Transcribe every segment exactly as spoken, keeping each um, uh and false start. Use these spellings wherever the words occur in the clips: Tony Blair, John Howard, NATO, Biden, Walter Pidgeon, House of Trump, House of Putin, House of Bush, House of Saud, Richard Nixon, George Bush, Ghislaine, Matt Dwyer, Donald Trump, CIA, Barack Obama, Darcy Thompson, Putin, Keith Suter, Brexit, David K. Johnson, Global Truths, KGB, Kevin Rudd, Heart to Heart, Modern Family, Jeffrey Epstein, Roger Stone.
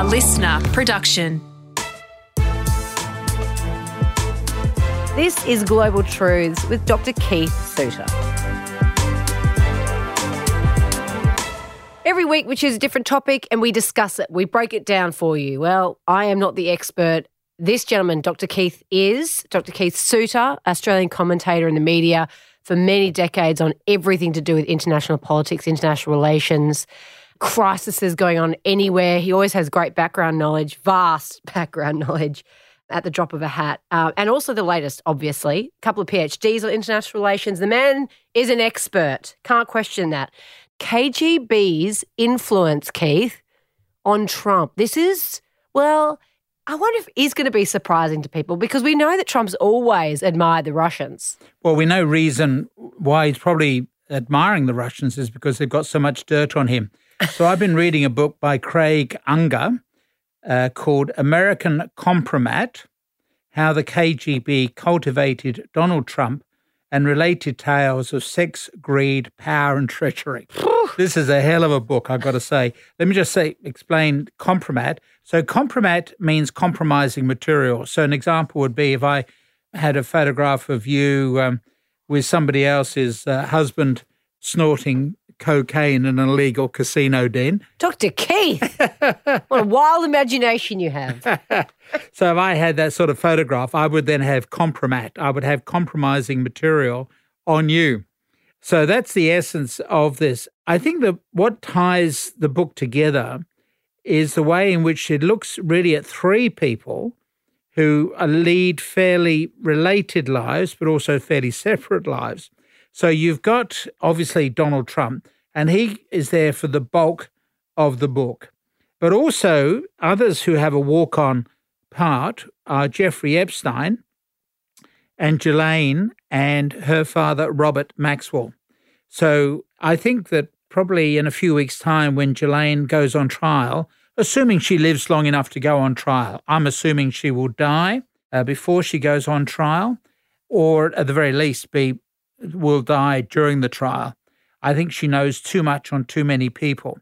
a listener production. This is Global Truths with Doctor Keith Suter. Every week we choose a different topic and we discuss it. We break it down for you. Well, I am not the expert. This gentleman, Doctor Keith, is Doctor Keith Suter, Australian commentator in the media for many decades on everything to do with international politics, international relations, crises going on anywhere. He always has great background knowledge, vast background knowledge at the drop of a hat. Uh, and also the latest, obviously, a couple of PhDs on international relations. The man is an expert. Can't question that. K G B's influence, Keith, on Trump. This is, well, I wonder if it's going to be surprising to people because we know that Trump's always admired the Russians. Well, we know reason why he's probably admiring the Russians is because they've got so much dirt on him. So I've been reading a book by Craig Unger uh, called American Compromat, How the K G B Cultivated Donald Trump and Related Tales of Sex, Greed, Power and Treachery. This is a hell of a book, I've got to say. Let me just say, explain compromat. So compromat means compromising material. So an example would be if I had a photograph of you um, with somebody else's uh, husband snorting cocaine in an illegal casino den. Doctor Keith, what a wild imagination you have. So if I had that sort of photograph, I would then have compromat. I would have compromising material on you. So that's the essence of this. I think that what ties the book together is the way in which it looks really at three people who lead fairly related lives, but also fairly separate lives. So you've got, obviously, Donald Trump, and he is there for the bulk of the book. But also others who have a walk-on part are Jeffrey Epstein and Ghislaine and her father, Robert Maxwell. So I think that probably in a few weeks' time when Ghislaine goes on trial, assuming she lives long enough to go on trial, I'm assuming she will die uh, before she goes on trial, or at the very least be will die during the trial. I think she knows too much on too many people.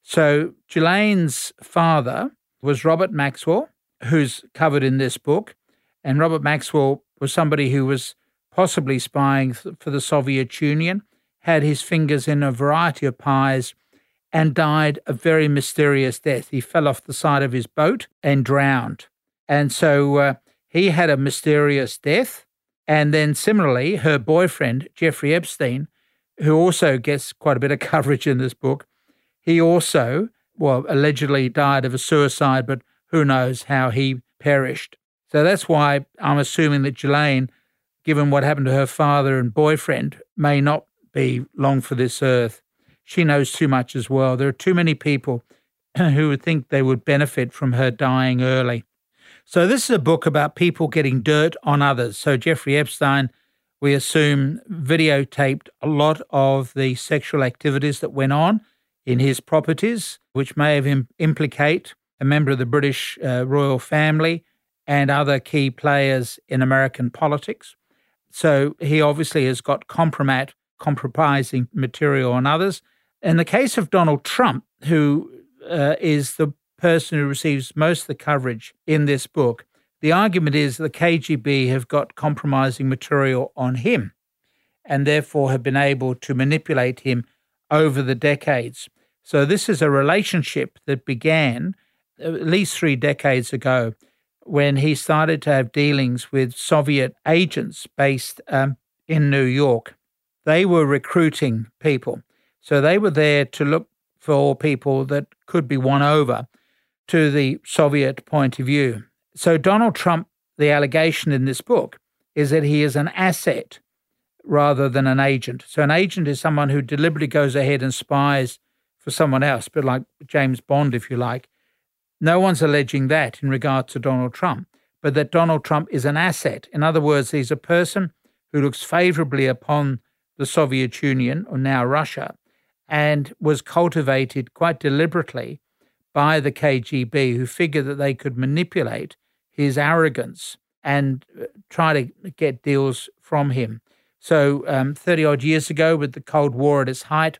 So Ghislaine's father was Robert Maxwell, who's covered in this book, and Robert Maxwell was somebody who was possibly spying for the Soviet Union, had his fingers in a variety of pies, and died a very mysterious death. He fell off the side of his boat and drowned. And so uh, he had a mysterious death. And then similarly, her boyfriend, Jeffrey Epstein, who also gets quite a bit of coverage in this book, he also, well, allegedly died of a suicide, but who knows how he perished. So that's why I'm assuming that Ghislaine, given what happened to her father and boyfriend, may not be long for this earth. She knows too much as well. There are too many people who would think they would benefit from her dying early. So this is a book about people getting dirt on others. So Jeffrey Epstein, we assume, videotaped a lot of the sexual activities that went on in his properties, which may have im- implicate a member of the British uh, royal family and other key players in American politics. So he obviously has got compromat, compromising material on others. In the case of Donald Trump, who uh, is the person who receives most of the coverage in this book, the argument is the K G B have got compromising material on him and therefore have been able to manipulate him over the decades. So this is a relationship that began at least three decades ago when he started to have dealings with Soviet agents based um, in New York. They were recruiting people. So they were there to look for people that could be won over to the Soviet point of view. So Donald Trump, the allegation in this book, is that he is an asset rather than an agent. So an agent is someone who deliberately goes ahead and spies for someone else, but like James Bond, if you like. No one's alleging that in regard to Donald Trump, but that Donald Trump is an asset. In other words, he's a person who looks favorably upon the Soviet Union, or now Russia, and was cultivated quite deliberately by the K G B, who figured that they could manipulate his arrogance and try to get deals from him. So um, thirty-odd years ago, with the Cold War at its height,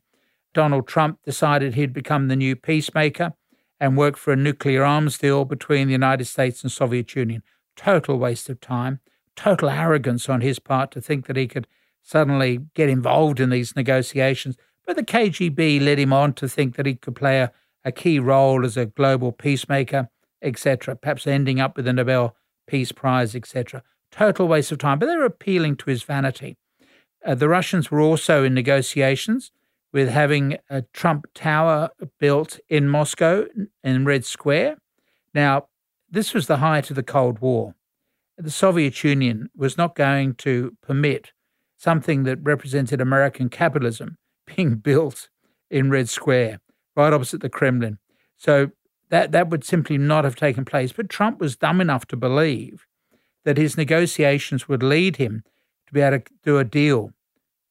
Donald Trump decided he'd become the new peacemaker and work for a nuclear arms deal between the United States and Soviet Union. Total waste of time, total arrogance on his part to think that he could suddenly get involved in these negotiations. But the K G B led him on to think that he could play a, a key role as a global peacemaker, et cetera, perhaps ending up with the Nobel Peace Prize, et cetera. Total waste of time. But they're appealing to his vanity. Uh, the Russians were also in negotiations with having a Trump Tower built in Moscow in Red Square. Now, this was the height of the Cold War. The Soviet Union was not going to permit something that represented American capitalism being built in Red Square, right opposite the Kremlin. So that, that would simply not have taken place. But Trump was dumb enough to believe that his negotiations would lead him to be able to do a deal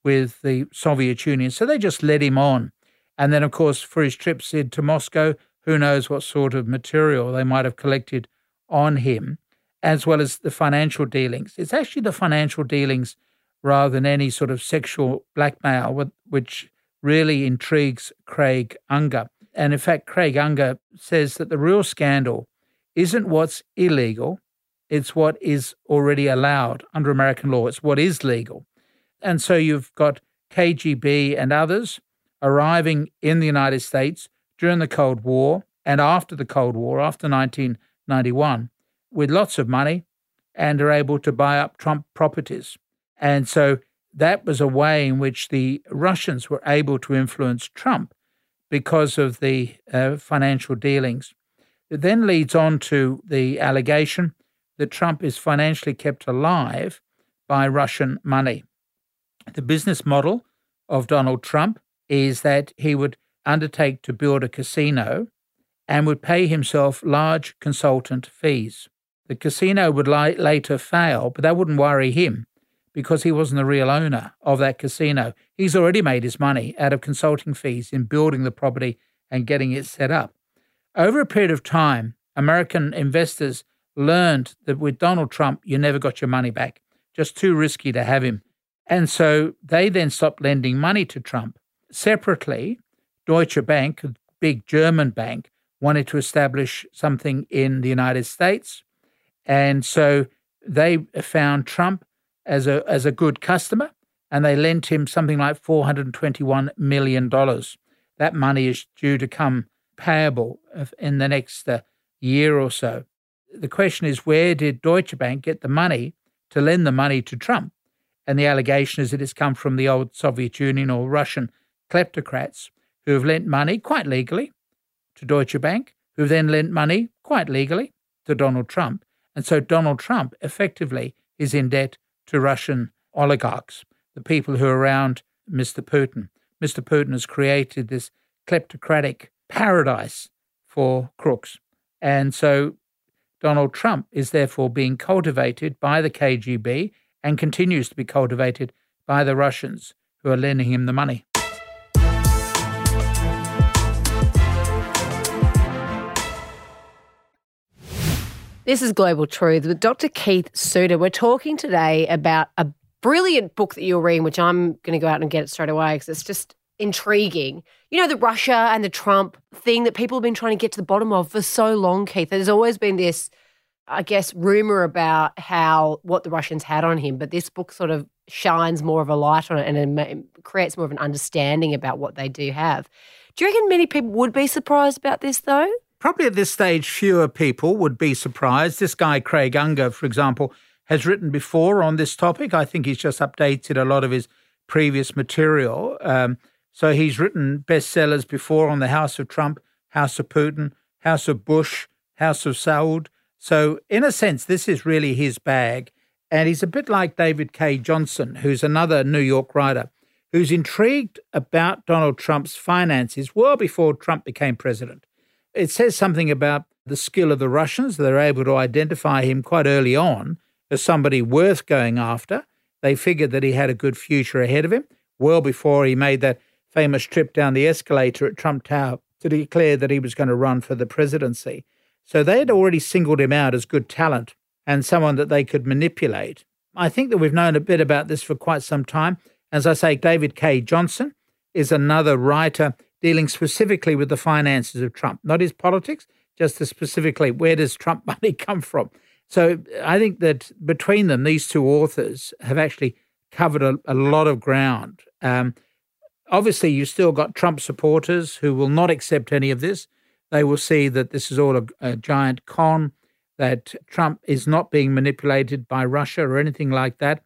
with the Soviet Union. So they just led him on. And then, of course, for his trips into Moscow, who knows what sort of material they might have collected on him, as well as the financial dealings. It's actually the financial dealings rather than any sort of sexual blackmail, which really intrigues Craig Unger. And in fact, Craig Unger says that the real scandal isn't what's illegal, it's what is already allowed under American law. It's what is legal. And so you've got K G B and others arriving in the United States during the Cold War and after the Cold War, after nineteen ninety-one, with lots of money, and are able to buy up Trump properties. And so that was a way in which the Russians were able to influence Trump because of the uh, financial dealings. It then leads on to the allegation that Trump is financially kept alive by Russian money. The business model of Donald Trump is that he would undertake to build a casino and would pay himself large consultant fees. The casino would li- later fail, but that wouldn't worry him because he wasn't the real owner of that casino. He's already made his money out of consulting fees in building the property and getting it set up. Over a period of time, American investors learned that with Donald Trump, you never got your money back. Just too risky to have him. And so they then stopped lending money to Trump. Separately, Deutsche Bank, a big German bank, wanted to establish something in the United States. And so they found Trump as a as a good customer, and they lent him something like four hundred twenty-one million dollars. That money is due to come payable in the next uh, year or so. The question is, where did Deutsche Bank get the money to lend the money to Trump? And the allegation is that it's come from the old Soviet Union or Russian kleptocrats who have lent money quite legally to Deutsche Bank, who have then lent money quite legally to Donald Trump. And so Donald Trump effectively is in debt to Russian oligarchs, the people who are around Mister Putin. Mister Putin has created this kleptocratic paradise for crooks. And so Donald Trump is therefore being cultivated by the K G B and continues to be cultivated by the Russians who are lending him the money. This is Global Truths with Doctor Keith Suter. We're talking today about a brilliant book that you're reading, which I'm going to go out and get it straight away because it's just intriguing. You know, the Russia and the Trump thing that people have been trying to get to the bottom of for so long, Keith. There's always been this, I guess, rumour about how what the Russians had on him, but this book sort of shines more of a light on it and it creates more of an understanding about what they do have. Do you reckon many people would be surprised about this, though? Probably at this stage, fewer people would be surprised. This guy, Craig Unger, for example, has written before on this topic. I think he's just updated a lot of his previous material. Um, so he's written bestsellers before on the House of Trump, House of Putin, House of Bush, House of Saud. So in a sense, this is really his bag. And he's a bit like David K. Johnson, who's another New York writer, who's intrigued about Donald Trump's finances well before Trump became president. It says something about the skill of the Russians. They're able to identify him quite early on as somebody worth going after. They figured that he had a good future ahead of him, well before he made that famous trip down the escalator at Trump Tower to declare that he was going to run for the presidency. So they had already singled him out as good talent and someone that they could manipulate. I think that we've known a bit about this for quite some time. As I say, David K. Johnson is another writer dealing specifically with the finances of Trump, not his politics, just the specifically, where does Trump money come from? So I think that between them, these two authors have actually covered a, a lot of ground. Um, obviously, you've still got Trump supporters who will not accept any of this. They will see that this is all a, a giant con, that Trump is not being manipulated by Russia or anything like that.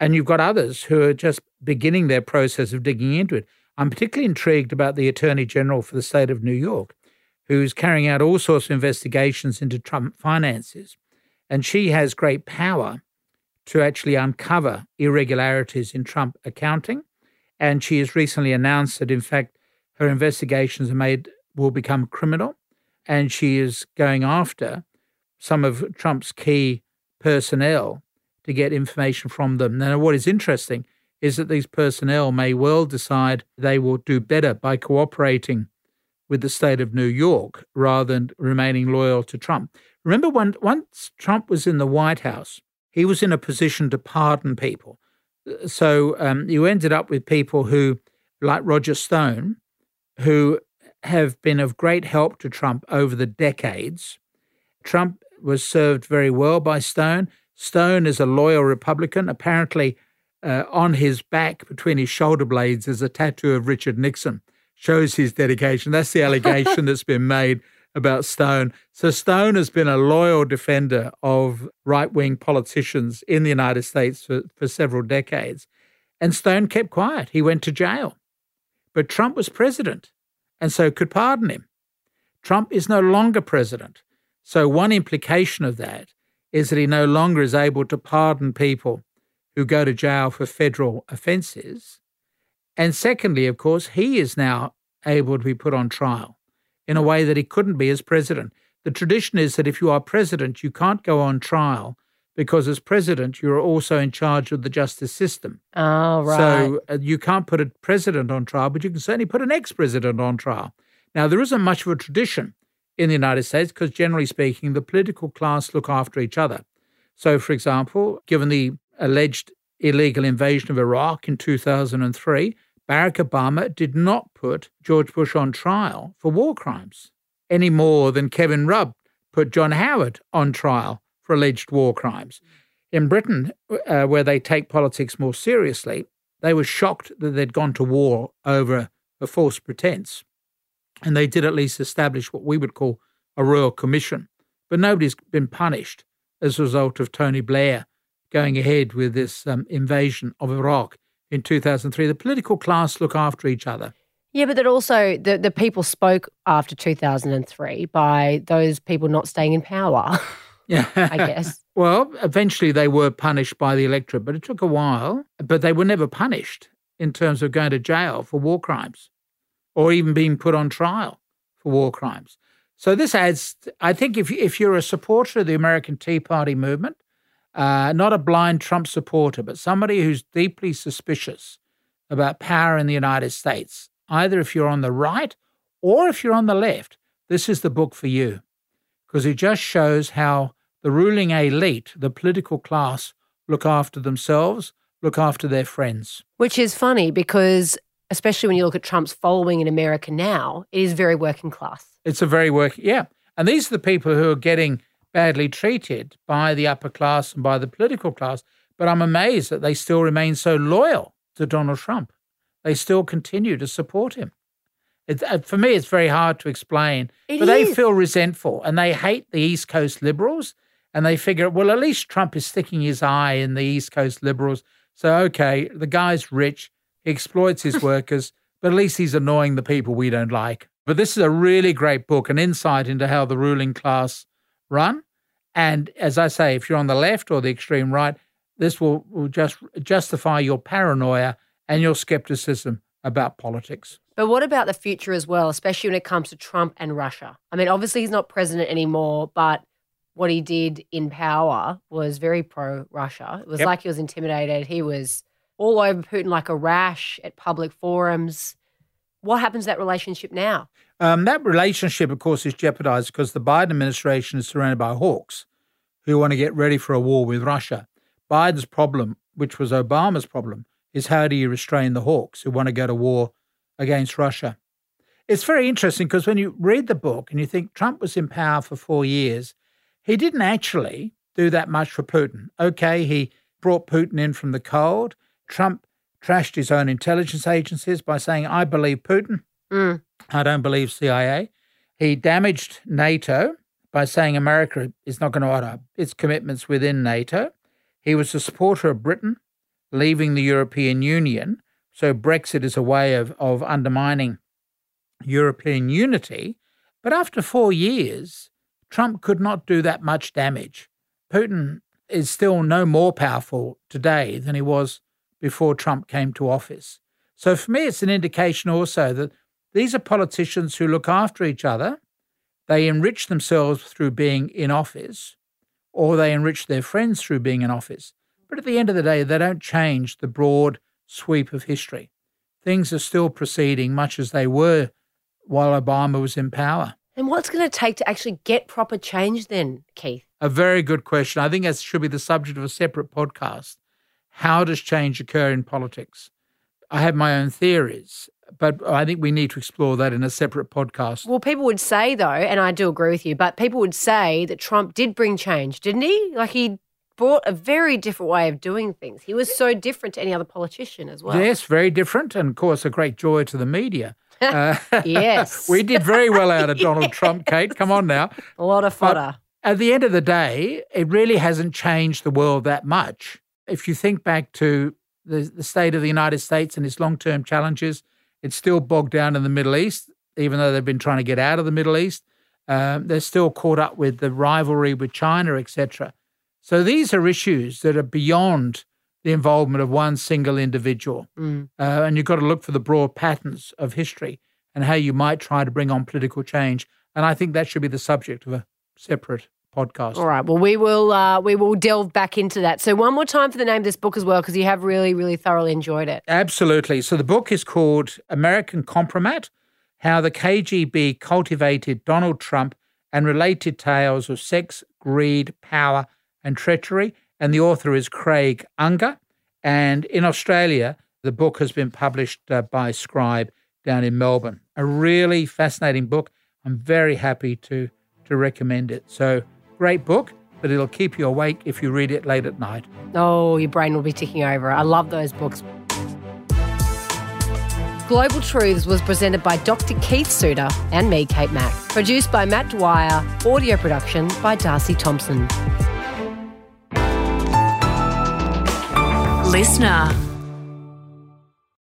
And you've got others who are just beginning their process of digging into it. I'm particularly intrigued about the Attorney General for the state of New York, who's carrying out all sorts of investigations into Trump finances. And she has great power to actually uncover irregularities in Trump accounting. And she has recently announced that, in fact, her investigations are made will become criminal. And she is going after some of Trump's key personnel to get information from them. Now, what is interesting is that these personnel may well decide they will do better by cooperating with the state of New York rather than remaining loyal to Trump. Remember, when, once Trump was in the White House, he was in a position to pardon people. So um, you ended up with people who, like Roger Stone, who have been of great help to Trump over the decades. Trump was served very well by Stone. Stone is a loyal Republican. Apparently, uh, on his back, between his shoulder blades, is a tattoo of Richard Nixon. Shows his dedication. That's the allegation that's been made about Stone. So Stone has been a loyal defender of right-wing politicians in the United States for, for several decades. And Stone kept quiet. He went to jail. But Trump was president and so could pardon him. Trump is no longer president. So one implication of that is that he no longer is able to pardon people who go to jail for federal offences. And secondly, of course, he is now able to be put on trial in a way that he couldn't be as president. The tradition is that if you are president, you can't go on trial because as president, you're also in charge of the justice system. Oh, right. So uh, you can't put a president on trial, but you can certainly put an ex-president on trial. Now, there isn't much of a tradition in the United States because, generally speaking, the political class look after each other. So, for example, given the alleged illegal invasion of Iraq in two thousand three, Barack Obama did not put George Bush on trial for war crimes any more than Kevin Rudd put John Howard on trial for alleged war crimes. In Britain, uh, where they take politics more seriously, they were shocked that they'd gone to war over a false pretense. And they did at least establish what we would call a royal commission. But nobody's been punished as a result of Tony Blair going ahead with this um, invasion of Iraq in two thousand three. The political class look after each other. Yeah, but that also the, the people spoke after two thousand three by those people not staying in power, yeah. I guess. Well, eventually they were punished by the electorate, but it took a while. But they were never punished in terms of going to jail for war crimes or even being put on trial for war crimes. So this adds, I think if, if you're a supporter of the American Tea Party movement, Uh, not a blind Trump supporter, but somebody who's deeply suspicious about power in the United States, either if you're on the right or if you're on the left, this is the book for you because it just shows how the ruling elite, the political class, look after themselves, look after their friends. Which is funny because especially when you look at Trump's following in America now, it is very working class. It's a very working, yeah. And these are the people who are getting badly treated by the upper class and by the political class, but I'm amazed that they still remain so loyal to Donald Trump. They still continue to support him. It, for me, it's very hard to explain, it but is. They feel resentful and they hate the East Coast liberals and they figure, well, at least Trump is sticking his eye in the East Coast liberals. So, okay, the guy's rich, he exploits his workers, but at least he's annoying the people we don't like. But this is a really great book, an insight into how the ruling class run. And as I say, if you're on the left or the extreme right, this will, will just justify your paranoia and your skepticism about politics. But what about the future as well, especially when it comes to Trump and Russia? I mean, obviously he's not president anymore, but what he did in power was very pro-Russia. It was yep. like he was intimidated. He was all over Putin like a rash at public forums. What happens to that relationship now? Um, that relationship, of course, is jeopardized because the Biden administration is surrounded by hawks who want to get ready for a war with Russia. Biden's problem, which was Obama's problem, is how do you restrain the hawks who want to go to war against Russia? It's very interesting because when you read the book and you think Trump was in power for four years, he didn't actually do that much for Putin. Okay, he brought Putin in from the cold. Trump trashed his own intelligence agencies by saying, I believe Putin. Mm. I don't believe C I A. He damaged NATO by saying America is not going to honor its commitments within NATO. He was a supporter of Britain leaving the European Union. So Brexit is a way of, of undermining European unity. But after four years, Trump could not do that much damage. Putin is still no more powerful today than he was before Trump came to office. So for me, it's an indication also that these are politicians who look after each other. They enrich themselves through being in office, or they enrich their friends through being in office. But at the end of the day, they don't change the broad sweep of history. Things are still proceeding much as they were while Obama was in power. And what's going to take to actually get proper change then, Keith? A very good question. I think that should be the subject of a separate podcast. How does change occur in politics? I have my own theories, but I think we need to explore that in a separate podcast. Well, people would say, though, and I do agree with you, but people would say that Trump did bring change, didn't he? Like he brought a very different way of doing things. He was so different to any other politician as well. Yes, very different, and, of course, a great joy to the media. Uh, yes. We did very well out of Donald yes. Trump, Kate. Come on now. A lot of fodder. But at the end of the day, it really hasn't changed the world that much. If you think back to the, the state of the United States and its long-term challenges, it's still bogged down in the Middle East, even though they've been trying to get out of the Middle East. Um, they're still caught up with the rivalry with China, et cetera. So these are issues that are beyond the involvement of one single individual. Mm. Uh, and you've got to look for the broad patterns of history and how you might try to bring on political change. And I think that should be the subject of a separate podcast. All right. Well, we will uh, we will delve back into that. So one more time for the name of this book as well, because you have really, really thoroughly enjoyed it. Absolutely. So the book is called American Compromat, How the K G B Cultivated Donald Trump and Related Tales of Sex, Greed, Power and Treachery. And the author is Craig Unger. And in Australia, the book has been published uh, by Scribe down in Melbourne. A really fascinating book. I'm very happy to to recommend it. So great book, but it'll keep you awake if you read it late at night. Oh, your brain will be ticking over. I love those books. Global Truths was presented by Doctor Keith Suter and me, Kate Mack. Produced by Matt Dwyer. Audio production by Darcy Thompson. Listener.